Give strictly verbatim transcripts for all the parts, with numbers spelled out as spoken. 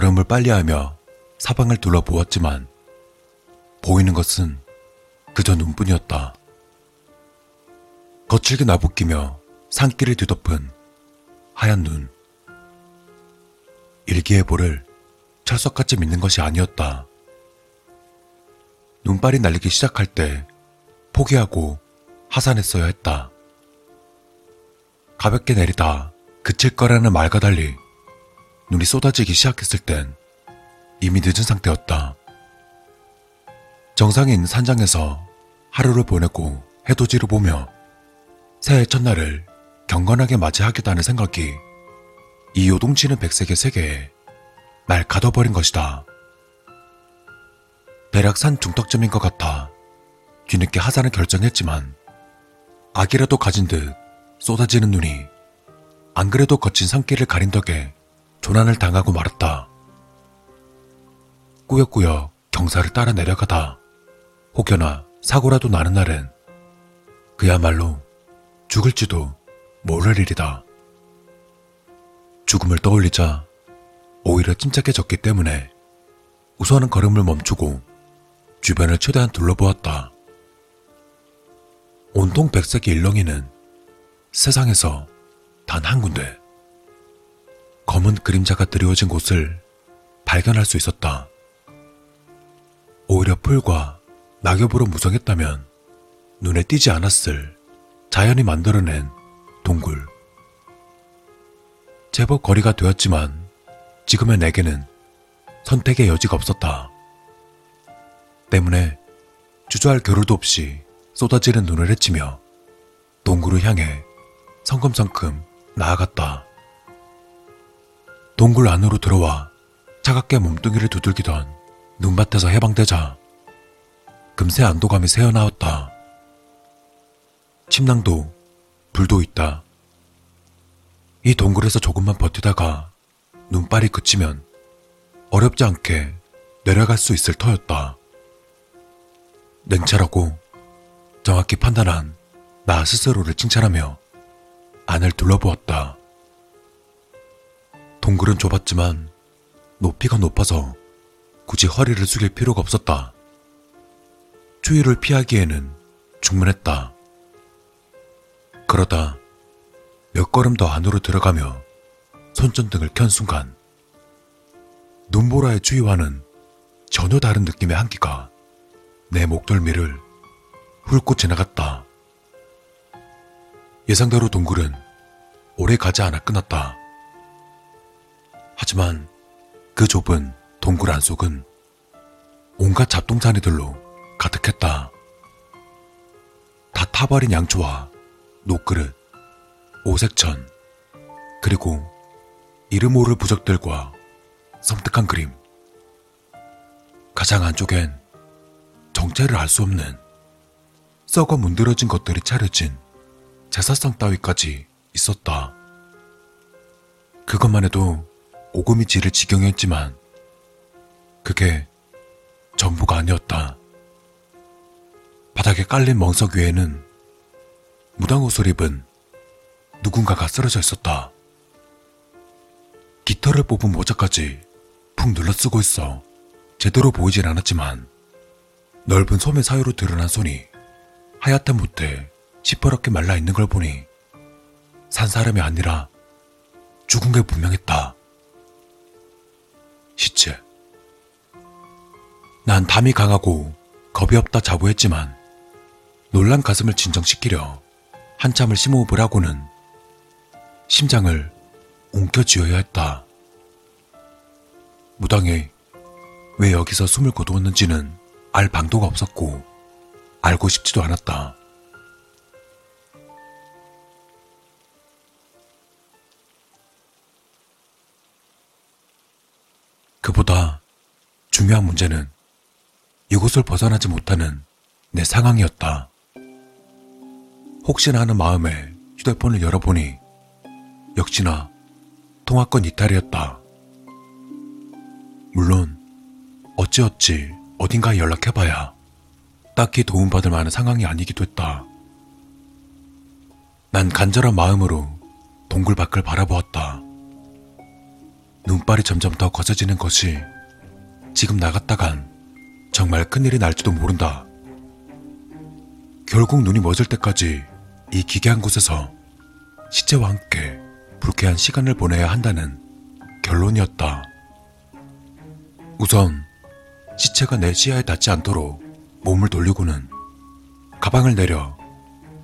걸음을 빨리하며 사방을 둘러보았지만 보이는 것은 그저 눈뿐이었다. 거칠게 나부끼며 산길을 뒤덮은 하얀 눈. 일기예보를 철석같이 믿는 것이 아니었다. 눈발이 날리기 시작할 때 포기하고 하산했어야 했다. 가볍게 내리다 그칠 거라는 말과 달리 눈이 쏟아지기 시작했을 땐 이미 늦은 상태였다. 정상에 있는 산장에서 하루를 보내고 해돋이를 보며 새해 첫날을 경건하게 맞이하겠다는 생각이 이 요동치는 백색의 세계에 날 가둬버린 것이다. 대략 산 중턱쯤인 것 같아 뒤늦게 하산을 결정했지만 악이라도 가진 듯 쏟아지는 눈이 안 그래도 거친 산길을 가린 덕에 조난을 당하고 말았다. 꾸역꾸역 경사를 따라 내려가다 혹여나 사고라도 나는 날엔 그야말로 죽을지도 모를 일이다. 죽음을 떠올리자 오히려 침착해졌기 때문에 우선은 걸음을 멈추고 주변을 최대한 둘러보았다. 온통 백색의 일렁이는 세상에서 단 한 군데 검은 그림자가 드리워진 곳을 발견할 수 있었다. 오히려 풀과 낙엽으로 무성했다면 눈에 띄지 않았을 자연이 만들어낸 동굴. 제법 거리가 되었지만 지금의 내게는 선택의 여지가 없었다. 때문에 주저할 겨를도 없이 쏟아지는 눈을 헤치며 동굴을 향해 성큼성큼 나아갔다. 동굴 안으로 들어와 차갑게 몸뚱이를 두들기던 눈밭에서 해방되자 금세 안도감이 새어나왔다. 침낭도 불도 있다. 이 동굴에서 조금만 버티다가 눈발이 그치면 어렵지 않게 내려갈 수 있을 터였다. 냉철하고 정확히 판단한 나 스스로를 칭찬하며 안을 둘러보았다. 동굴은 좁았지만 높이가 높아서 굳이 허리를 숙일 필요가 없었다. 추위를 피하기에는 충분했다. 그러다 몇 걸음 더 안으로 들어가며 손전등을 켠 순간 눈보라의 추위와는 전혀 다른 느낌의 한기가 내 목덜미를 훑고 지나갔다. 예상대로 동굴은 오래 가지 않아 끝났다. 하지만 그 좁은 동굴 안속은 온갖 잡동사니들로 가득했다. 다 타버린 양초와 녹그릇, 오색천, 그리고 이름 모를 부적들과 섬뜩한 그림. 가장 안쪽엔 정체를 알 수 없는 썩어 문드러진 것들이 차려진 제사상 따위까지 있었다. 그것만 해도 오금이 지를 지경이었지만 그게 전부가 아니었다. 바닥에 깔린 멍석 위에는 무당 옷을 입은 누군가가 쓰러져 있었다. 깃털을 뽑은 모자까지 푹 눌러쓰고 있어 제대로 보이진 않았지만 넓은 소매 사이로 드러난 손이 하얗다 못해 시퍼렇게 말라있는 걸 보니 산 사람이 아니라 죽은 게 분명했다. 시체. 난 담이 강하고 겁이 없다 자부했지만 놀란 가슴을 진정시키려 한참을 심호흡을 하고는 심장을 움켜쥐어야 했다. 무당이 왜 여기서 숨을 거두었는지는 알 방도가 없었고 알고 싶지도 않았다. 그보다 중요한 문제는 이곳을 벗어나지 못하는 내 상황이었다. 혹시나 하는 마음에 휴대폰을 열어보니 역시나 통화권 이탈이었다. 물론 어찌어찌 어딘가에 연락해봐야 딱히 도움받을 만한 상황이 아니기도 했다. 난 간절한 마음으로 동굴 밖을 바라보았다. 눈발이 점점 더 거세지는 것이 지금 나갔다간 정말 큰일이 날지도 모른다. 결국 눈이 멎을 때까지 이 기괴한 곳에서 시체와 함께 불쾌한 시간을 보내야 한다는 결론이었다. 우선 시체가 내 시야에 닿지 않도록 몸을 돌리고는 가방을 내려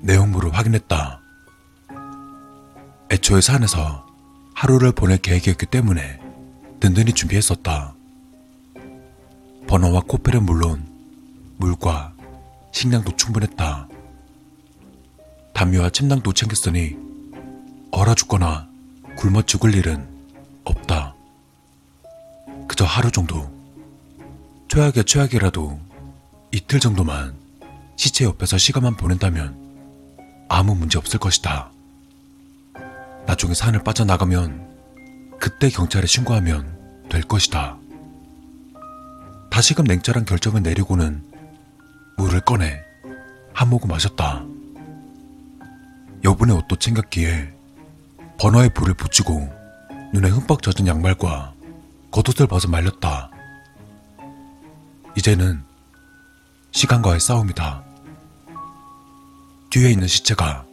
내용물을 확인했다. 애초에 산에서 하루를 보낼 계획이었기 때문에 든든히 준비했었다. 버너와 코펠은 물론 물과 식량도 충분했다. 담요와 침낭도 챙겼으니 얼어 죽거나 굶어 죽을 일은 없다. 그저 하루 정도, 최악의 최악이라도 이틀 정도만 시체 옆에서 시간만 보낸다면 아무 문제 없을 것이다. 나중에 산을 빠져나가면 그때 경찰에 신고하면 될 것이다. 다시금 냉철한 결정을 내리고는 물을 꺼내 한 모금 마셨다. 여분의 옷도 챙겼기에 버너에 불을 붙이고 눈에 흠뻑 젖은 양말과 겉옷을 벗어 말렸다. 이제는 시간과의 싸움이다. 뒤에 있는 시체가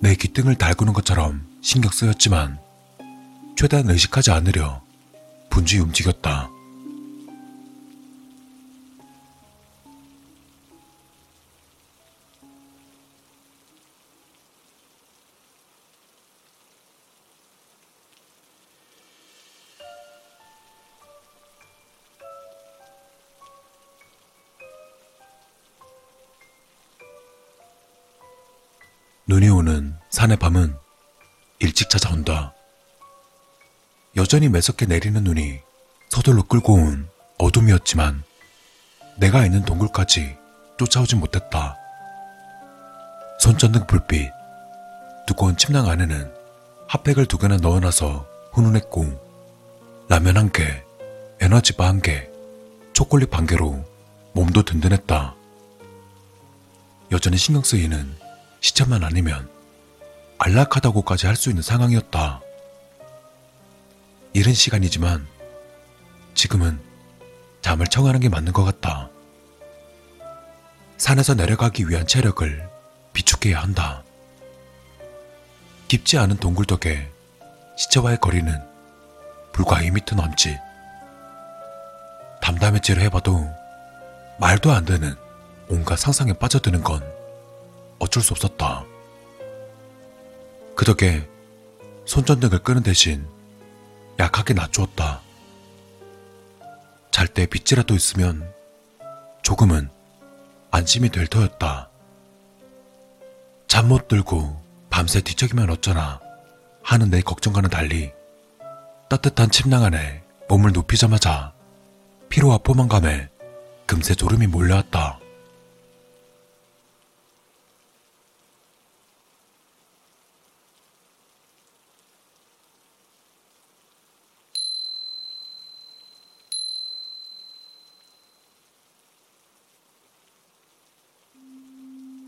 내 귀등을 달구는 것처럼 신경 쓰였지만 최대한 의식하지 않으려 분주히 움직였다. 눈이 오는 산의 밤은 일찍 찾아온다. 여전히 매섭게 내리는 눈이 서둘러 끌고 온 어둠이었지만 내가 있는 동굴까지 쫓아오진 못했다. 손전등 불빛, 두꺼운 침낭 안에는 핫팩을 두 개나 넣어놔서 훈훈했고 라면 한 개, 에너지바 한 개, 초콜릿 반 개로 몸도 든든했다. 여전히 신경 쓰이는 시체만 아니면 안락하다고까지 할 수 있는 상황이었다. 이른 시간이지만 지금은 잠을 청하는 게 맞는 것 같다. 산에서 내려가기 위한 체력을 비축해야 한다. 깊지 않은 동굴 덕에 시체와의 거리는 불과 이 미터 넘지. 담담해지려 해봐도 말도 안 되는 온갖 상상에 빠져드는 건 어쩔 수 없었다. 그 덕에 손전등을 끄는 대신 약하게 낮추었다. 잘 때 빛이라도 있으면 조금은 안심이 될 터였다. 잠 못 들고 밤새 뒤척이면 어쩌나 하는 내 걱정과는 달리 따뜻한 침낭 안에 몸을 눕히자마자 피로와 포만감에 금세 졸음이 몰려왔다.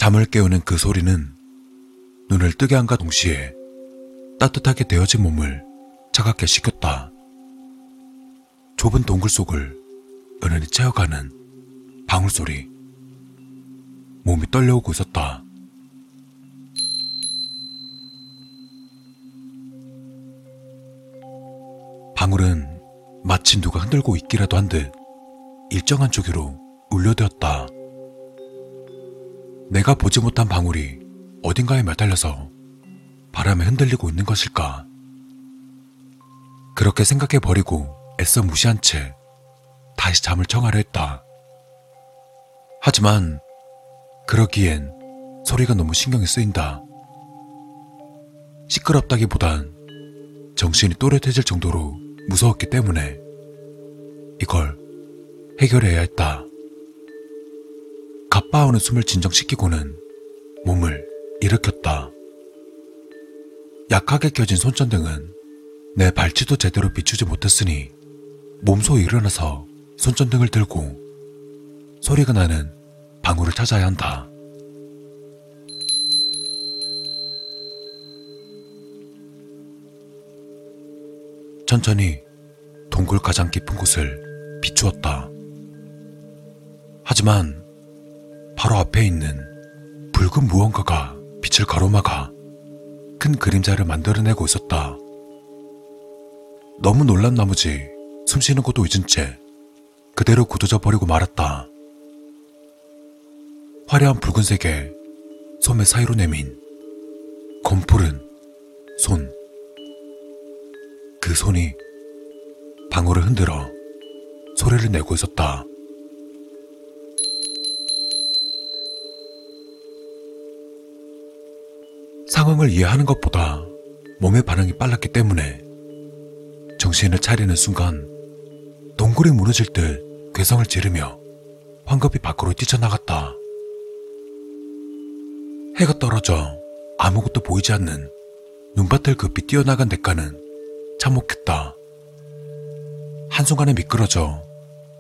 잠을 깨우는 그 소리는 눈을 뜨게 한가 동시에 따뜻하게 데워진 몸을 차갑게 식혔다. 좁은 동굴 속을 은은히 채워가는 방울소리. 몸이 떨려오고 있었다. 방울은 마치 누가 흔들고 있기라도 한 듯 일정한 주기로 울려대었다. 내가 보지 못한 방울이 어딘가에 매달려서 바람에 흔들리고 있는 것일까? 그렇게 생각해버리고 애써 무시한 채 다시 잠을 청하려 했다. 하지만 그러기엔 소리가 너무 신경이 쓰인다. 시끄럽다기보단 정신이 또렷해질 정도로 무서웠기 때문에 이걸 해결해야 했다. 가빠오는 숨을 진정시키고는 몸을 일으켰다. 약하게 켜진 손전등은 내 발치도 제대로 비추지 못했으니 몸소 일어나서 손전등을 들고 소리가 나는 방울을 찾아야 한다. 천천히 동굴 가장 깊은 곳을 비추었다. 하지만 바로 앞에 있는 붉은 무언가가 빛을 가로막아 큰 그림자를 만들어내고 있었다. 너무 놀란 나머지 숨쉬는 것도 잊은 채 그대로 굳어져 버리고 말았다. 화려한 붉은색에 소매 사이로 내민 검푸른 손. 그 손이 방울을 흔들어 소리를 내고 있었다. 상황을 이해하는 것보다 몸의 반응이 빨랐기 때문에 정신을 차리는 순간 동굴이 무너질 듯 괴성을 지르며 황급히 밖으로 뛰쳐나갔다. 해가 떨어져 아무것도 보이지 않는 눈밭을 급히 뛰어나간 대가는 참혹했다. 한순간에 미끄러져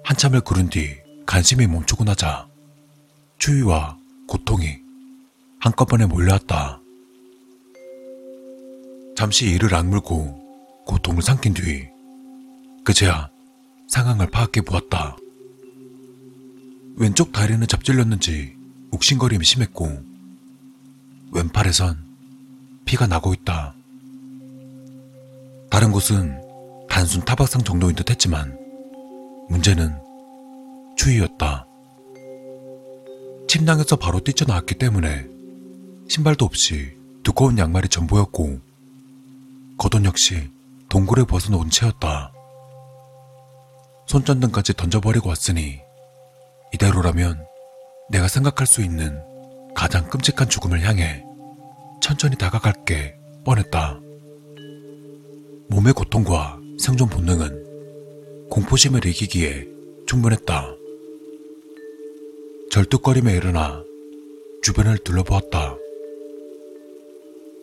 한참을 구른 뒤 간신히 멈추고 나자 추위와 고통이 한꺼번에 몰려왔다. 잠시 이를 악물고 고통을 삼킨 뒤 그제야 상황을 파악해 보았다. 왼쪽 다리는 잡질렸는지 욱신거림이 심했고 왼팔에선 피가 나고 있다. 다른 곳은 단순 타박상 정도인 듯 했지만 문제는 추위였다. 침낭에서 바로 뛰쳐나왔기 때문에 신발도 없이 두꺼운 양말이 전부였고 겉옷 역시 동굴에 벗어놓은 채였다. 손전등까지 던져버리고 왔으니 이대로라면 내가 생각할 수 있는 가장 끔찍한 죽음을 향해 천천히 다가갈 게 뻔했다. 몸의 고통과 생존 본능은 공포심을 이기기에 충분했다. 절뚝거림에 일어나 주변을 둘러보았다.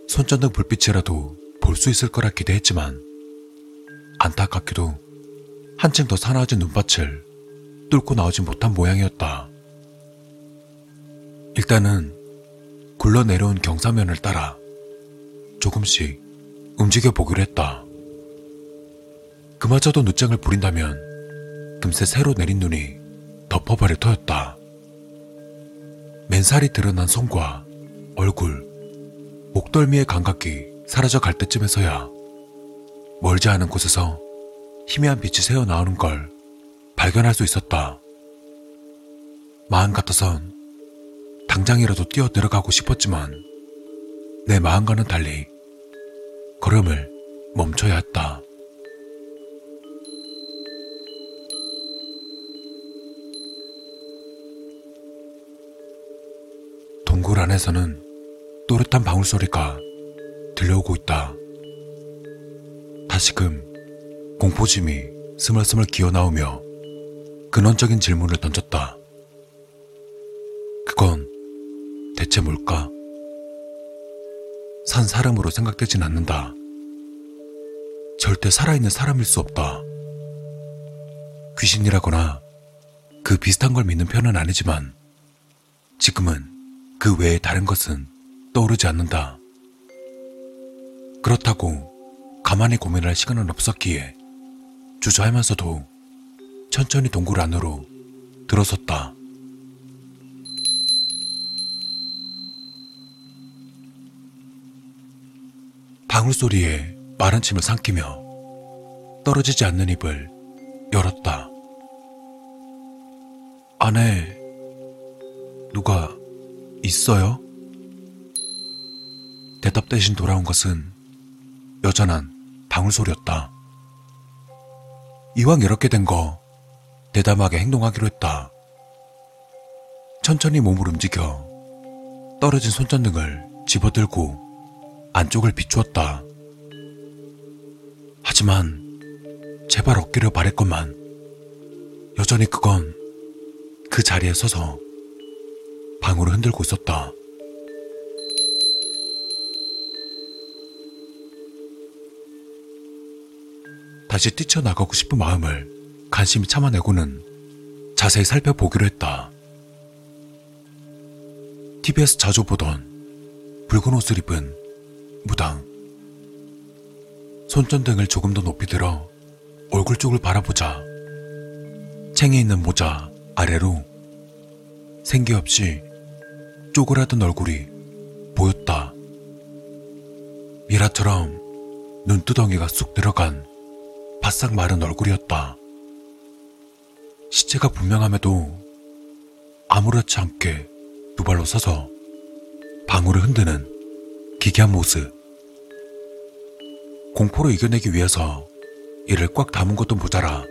손전등 불빛이라도 볼 수 있을 거라 기대했지만 안타깝게도 한층 더 사나워진 눈밭을 뚫고 나오지 못한 모양이었다. 일단은 굴러내려온 경사면을 따라 조금씩 움직여 보기로 했다. 그마저도 늦장을 부린다면 금세 새로 내린 눈이 덮어버릴 터였다. 맨살이 드러난 손과 얼굴, 목덜미의 감각이 사라져 갈 때쯤에서야 멀지 않은 곳에서 희미한 빛이 새어나오는 걸 발견할 수 있었다. 마음 같아선 당장이라도 뛰어들어가고 싶었지만 내 마음과는 달리 걸음을 멈춰야 했다. 동굴 안에서는 또렷한 방울소리가 들려오고 있다. 다시금 공포심이 스멀스멀 기어나오며 근원적인 질문을 던졌다. 그건 대체 뭘까? 산 사람으로 생각되진 않는다. 절대 살아있는 사람일 수 없다. 귀신이라거나 그 비슷한 걸 믿는 편은 아니지만 지금은 그 외에 다른 것은 떠오르지 않는다. 그렇다고 가만히 고민할 시간은 없었기에 주저하면서도 천천히 동굴 안으로 들어섰다. 방울소리에 마른 침을 삼키며 떨어지지 않는 입을 열었다. 안에 누가 있어요? 대답 대신 돌아온 것은 여전한 방울소리였다. 이왕 이렇게 된 거 대담하게 행동하기로 했다. 천천히 몸을 움직여 떨어진 손전등을 집어들고 안쪽을 비추었다. 하지만 제발 없기를 바랬건만 여전히 그건 그 자리에 서서 방울을 흔들고 있었다. 다시 뛰쳐나가고 싶은 마음을 간신히 참아내고는 자세히 살펴보기로 했다. 티비에서 자주 보던 붉은 옷을 입은 무당. 손전등을 조금 더 높이 들어 얼굴 쪽을 바라보자 챙에 있는 모자 아래로 생기 없이 쪼그라든 얼굴이 보였다. 미라처럼 눈두덩이가 쑥 들어간 바싹 마른 얼굴이었다. 시체가 분명함에도 아무렇지 않게 두 발로 서서 방울을 흔드는 기괴한 모습. 공포로 이겨내기 위해서 이를 꽉 다문 것도 모자라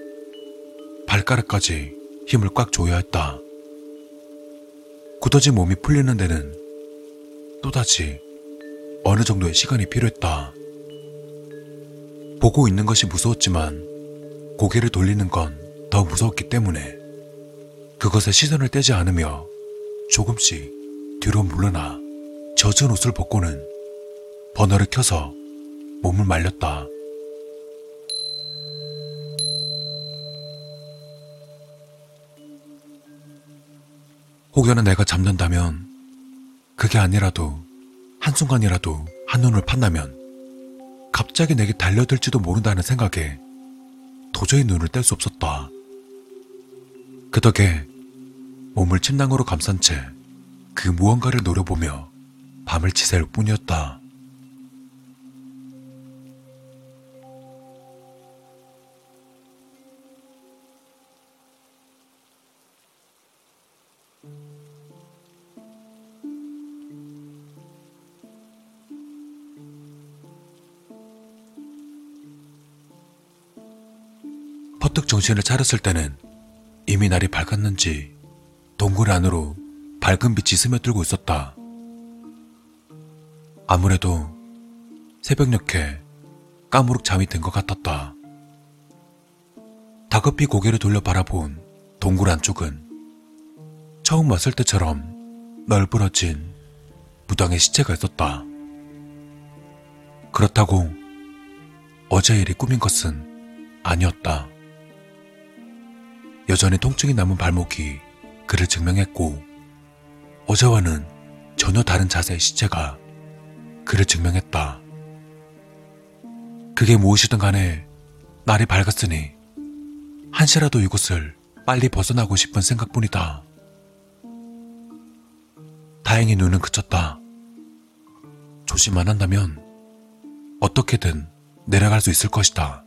발가락까지 힘을 꽉 줘야 했다. 굳어진 몸이 풀리는 데는 또다시 어느 정도의 시간이 필요했다. 보고 있는 것이 무서웠지만 고개를 돌리는 건 더 무서웠기 때문에 그것에 시선을 떼지 않으며 조금씩 뒤로 물러나 젖은 옷을 벗고는 버너를 켜서 몸을 말렸다. 혹여나 내가 잠든다면 그게 아니라도 한순간이라도 한눈을 판다면 갑자기 내게 달려들지도 모른다는 생각에 도저히 눈을 뗄 수 없었다. 그 덕에 몸을 침낭으로 감싼 채 그 무언가를 노려보며 밤을 지새울 뿐이었다. 퍼뜩 정신을 차렸을 때는 이미 날이 밝았는지 동굴 안으로 밝은 빛이 스며들고 있었다. 아무래도 새벽녘에 까무룩 잠이 든 것 같았다. 다급히 고개를 돌려 바라본 동굴 안쪽은 처음 왔을 때처럼 널브러진 무당의 시체가 있었다. 그렇다고 어제 일이 꿈인 것은 아니었다. 여전히 통증이 남은 발목이 그를 증명했고 어제와는 전혀 다른 자세의 시체가 그를 증명했다. 그게 무엇이든 간에 날이 밝았으니 한시라도 이곳을 빨리 벗어나고 싶은 생각뿐이다. 다행히 눈은 그쳤다. 조심만 한다면 어떻게든 내려갈 수 있을 것이다.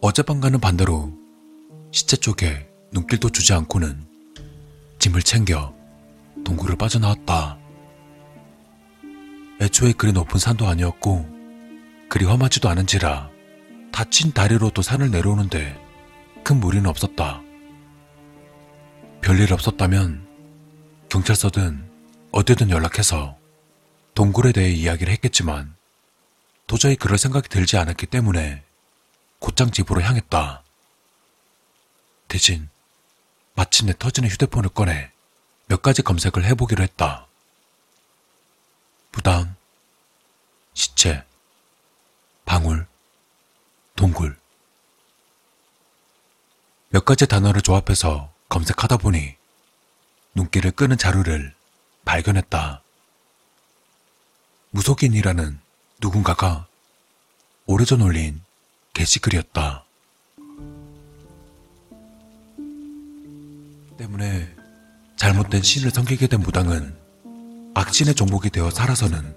어젯밤과는 반대로 시체 쪽에 눈길도 주지 않고는 짐을 챙겨 동굴을 빠져나왔다. 애초에 그리 높은 산도 아니었고 그리 험하지도 않은지라 다친 다리로 또 산을 내려오는데 큰 무리는 없었다. 별일 없었다면 경찰서든 어디든 연락해서 동굴에 대해 이야기를 했겠지만 도저히 그럴 생각이 들지 않았기 때문에 곧장 집으로 향했다. 대신 마침내 터지는 휴대폰을 꺼내 몇 가지 검색을 해보기로 했다. 무당, 시체, 방울, 동굴. 몇 가지 단어를 조합해서 검색하다 보니 눈길을 끄는 자료를 발견했다. 무속인이라는 누군가가 오래전 올린 게시글이었다. 때문에 잘못된 신을 섬기게 된 무당은 악신의 종목이 되어 살아서는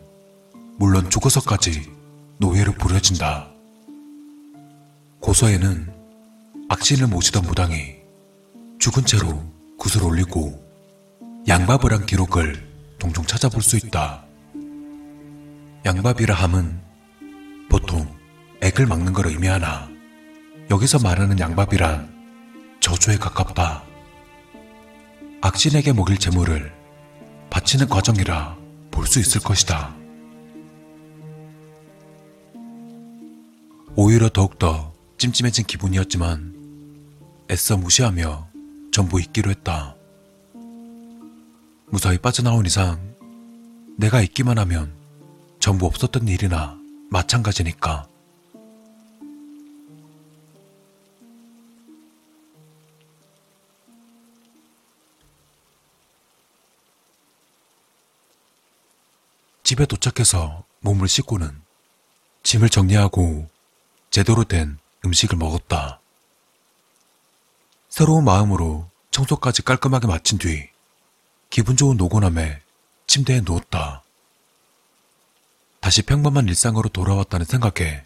물론 죽어서까지 노예로 부려진다. 고서에는 악신을 모시던 무당이 죽은 채로 굿을 올리고 양밥을 한 기록을 종종 찾아볼 수 있다. 양밥이라 함은 보통 액을 막는 걸 의미하나 여기서 말하는 양밥이란 저주에 가깝다. 악신에게 먹일 재물을 바치는 과정이라 볼 수 있을 것이다. 오히려 더욱더 찜찜해진 기분이었지만 애써 무시하며 전부 잊기로 했다. 무사히 빠져나온 이상 내가 잊기만 하면 전부 없었던 일이나 마찬가지니까. 집에 도착해서 몸을 씻고는 짐을 정리하고 제대로 된 음식을 먹었다. 새로운 마음으로 청소까지 깔끔하게 마친 뒤 기분 좋은 노곤함에 침대에 누웠다. 다시 평범한 일상으로 돌아왔다는 생각에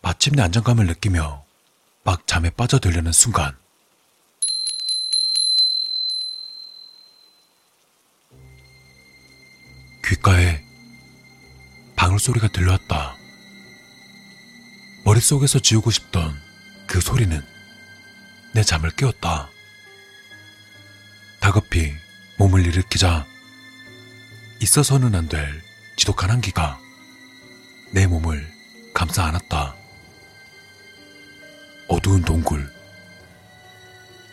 마침내 안정감을 느끼며 막 잠에 빠져들려는 순간, 귓가에 방울소리가 들려왔다. 머릿속에서 지우고 싶던 그 소리는 내 잠을 깨웠다. 다급히 몸을 일으키자 있어서는 안 될 지독한 한기가 내 몸을 감싸 안았다. 어두운 동굴,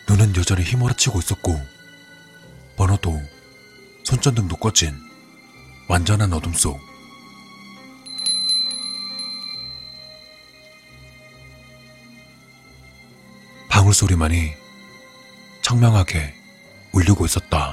눈은 여전히 휘몰아치고 있었고 번호도 손전등도 꺼진 완전한 어둠 속 방울소리만이 청명하게 울리고 있었다.